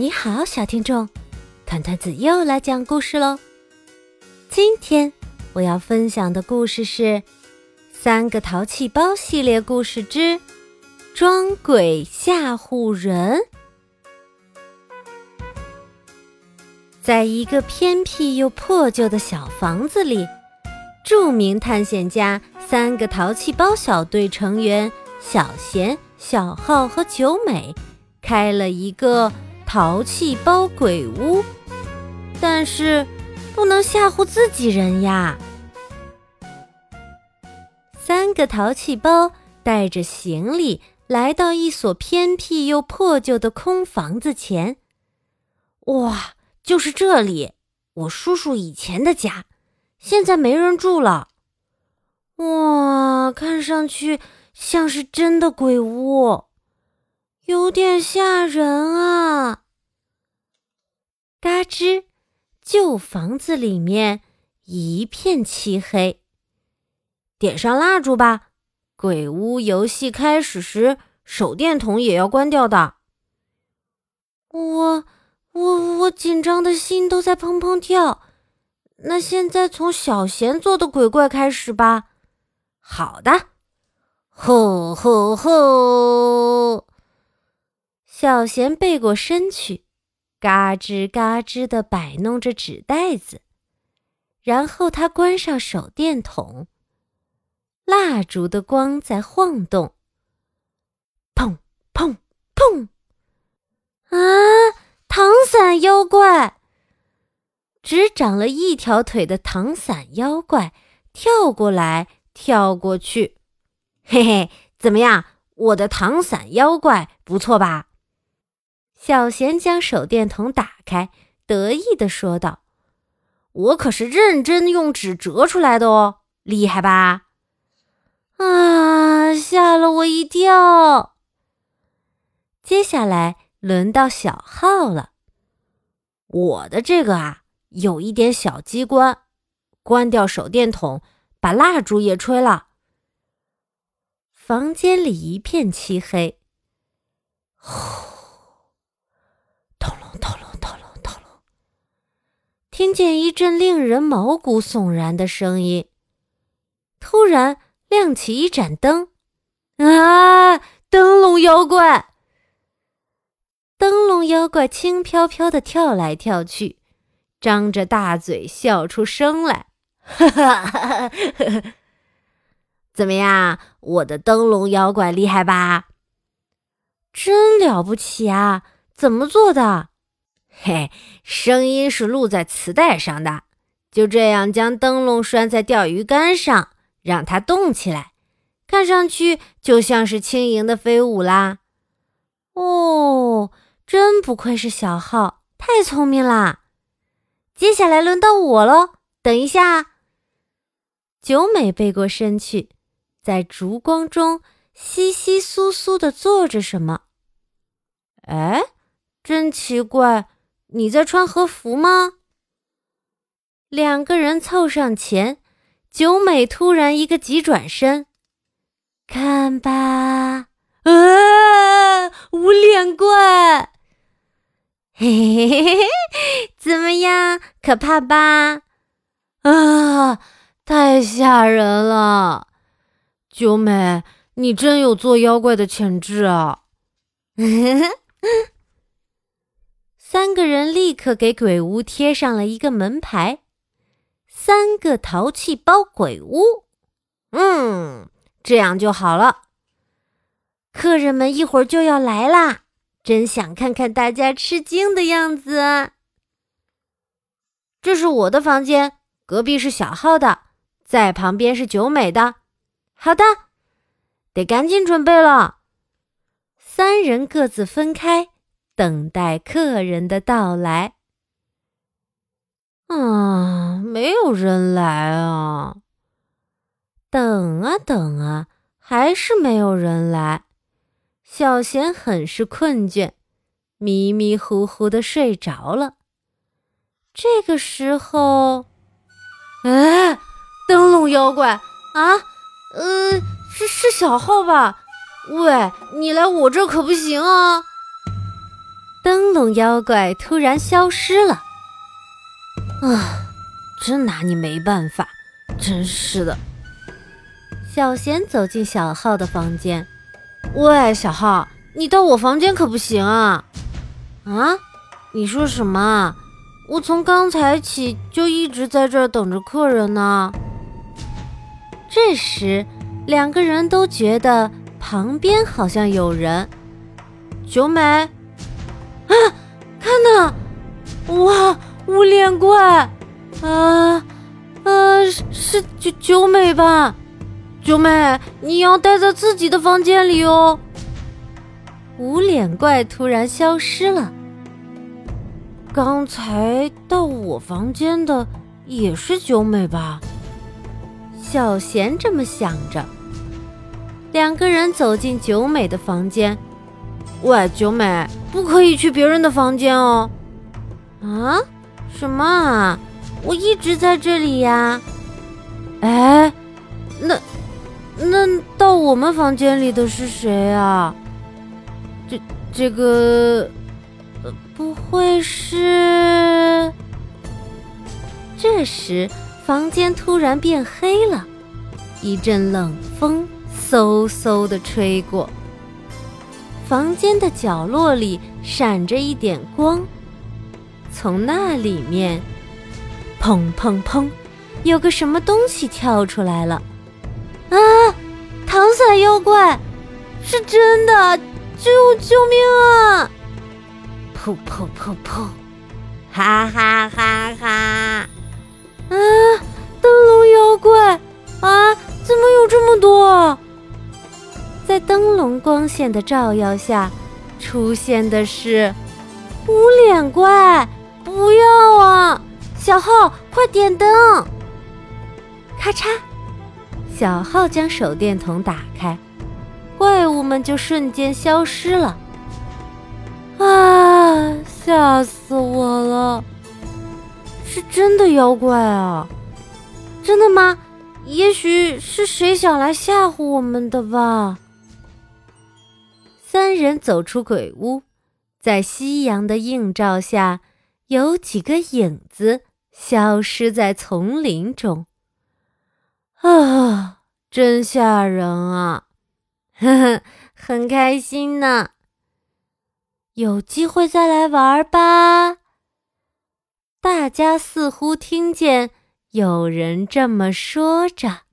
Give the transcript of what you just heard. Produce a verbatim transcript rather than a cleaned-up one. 你好，小听众，团团子又来讲故事喽。今天我要分享的故事是《三个淘气包》系列故事之装鬼吓唬人。在一个偏僻又破旧的小房子里，著名探险家三个淘气包小队成员小贤、小浩和九美开了一个淘气包鬼屋，但是不能吓唬自己人呀。三个淘气包带着行李来到一所偏僻又破旧的空房子前。哇，就是这里，我叔叔以前的家，现在没人住了。哇，看上去像是真的鬼屋，有点吓人啊。嘎吱，旧房子里面一片漆黑。点上蜡烛吧，鬼屋游戏开始时，手电筒也要关掉的。我我我紧张的心都在砰砰跳。那现在从小贤做的鬼怪开始吧。好的。吼吼吼。小贤背过身去，嘎吱嘎吱地摆弄着纸袋子，然后他关上手电筒。蜡烛的光在晃动，砰砰砰！啊，糖伞妖怪！只长了一条腿的糖伞妖怪跳过来跳过去，嘿嘿，怎么样？我的糖伞妖怪不错吧？小贤将手电筒打开，得意地说道：“我可是认真用纸折出来的哦，厉害吧？”啊，吓了我一跳。接下来轮到小浩了。我的这个啊，有一点小机关，关掉手电筒，把蜡烛也吹了。房间里一片漆黑。呼，咚隆咚隆咚隆咚隆，听见一阵令人毛骨悚然的声音。突然亮起一盏灯，啊！灯笼妖怪，灯笼妖怪轻飘飘地跳来跳去，张着大嘴笑出声来，哈哈哈哈！怎么样，我的灯笼妖怪厉害吧？真了不起啊！怎么做的？嘿，声音是录在磁带上的，就这样将灯笼拴在钓鱼竿上。让它动起来，看上去就像是轻盈的飞舞啦。哦，真不愧是小浩，太聪明啦。接下来轮到我咯，等一下。九美背过身去，在烛光中稀稀疏疏地做着什么。哎，真奇怪，你在穿和服吗？两个人凑上前，九美突然一个急转身，看吧，啊，无脸怪，嘿嘿嘿嘿，怎么样，可怕吧？啊，太吓人了！九美，你真有做妖怪的潜质啊！三个人立刻给鬼屋贴上了一个门牌。三个淘气包鬼屋，嗯，这样就好了。客人们一会儿就要来啦，真想看看大家吃惊的样子啊。这是我的房间，隔壁是小浩的，在旁边是九美的。好的，得赶紧准备了。三人各自分开，等待客人的到来。啊，没有人来啊！等啊等啊，还是没有人来。小贤很是困倦，迷迷糊糊地睡着了。这个时候，哎，灯笼妖怪啊，呃，是是小浩吧？喂，你来我这可不行啊！灯笼妖怪突然消失了。啊，真拿你没办法，真是的。小贤走进小浩的房间。喂，小浩，你到我房间可不行啊！啊？你说什么啊？我从刚才起就一直在这儿等着客人呢。这时，两个人都觉得旁边好像有人。九美，啊，看呐！哇，无脸怪！啊啊，是是九九美吧？九妹，你要待在自己的房间里哦。无脸怪突然消失了。刚才到我房间的也是九妹吧？小贤这么想着。两个人走进九妹的房间。喂，九妹，不可以去别人的房间哦。啊？什么啊？我一直在这里呀。哎，那……那到我们房间里的是谁啊？这这个、呃、不会是……这时房间突然变黑了，一阵冷风嗖嗖地吹过，房间的角落里闪着一点光，从那里面砰砰砰，有个什么东西跳出来了。啊！糖伞妖怪，是真的！救救命啊！噗噗噗噗，哈哈哈哈！啊！灯笼妖怪啊！怎么有这么多？在灯笼光线的照耀下，出现的是无脸怪！不要啊！小浩，快点灯！咔嚓！小浩将手电筒打开，怪物们就瞬间消失了。啊！吓死我了！是真的妖怪啊！真的吗？也许是谁想来吓唬我们的吧。三人走出鬼屋，在夕阳的映照下，有几个影子消失在丛林中。啊，真吓人啊！呵呵，很开心呢。有机会再来玩吧。大家似乎听见有人这么说着。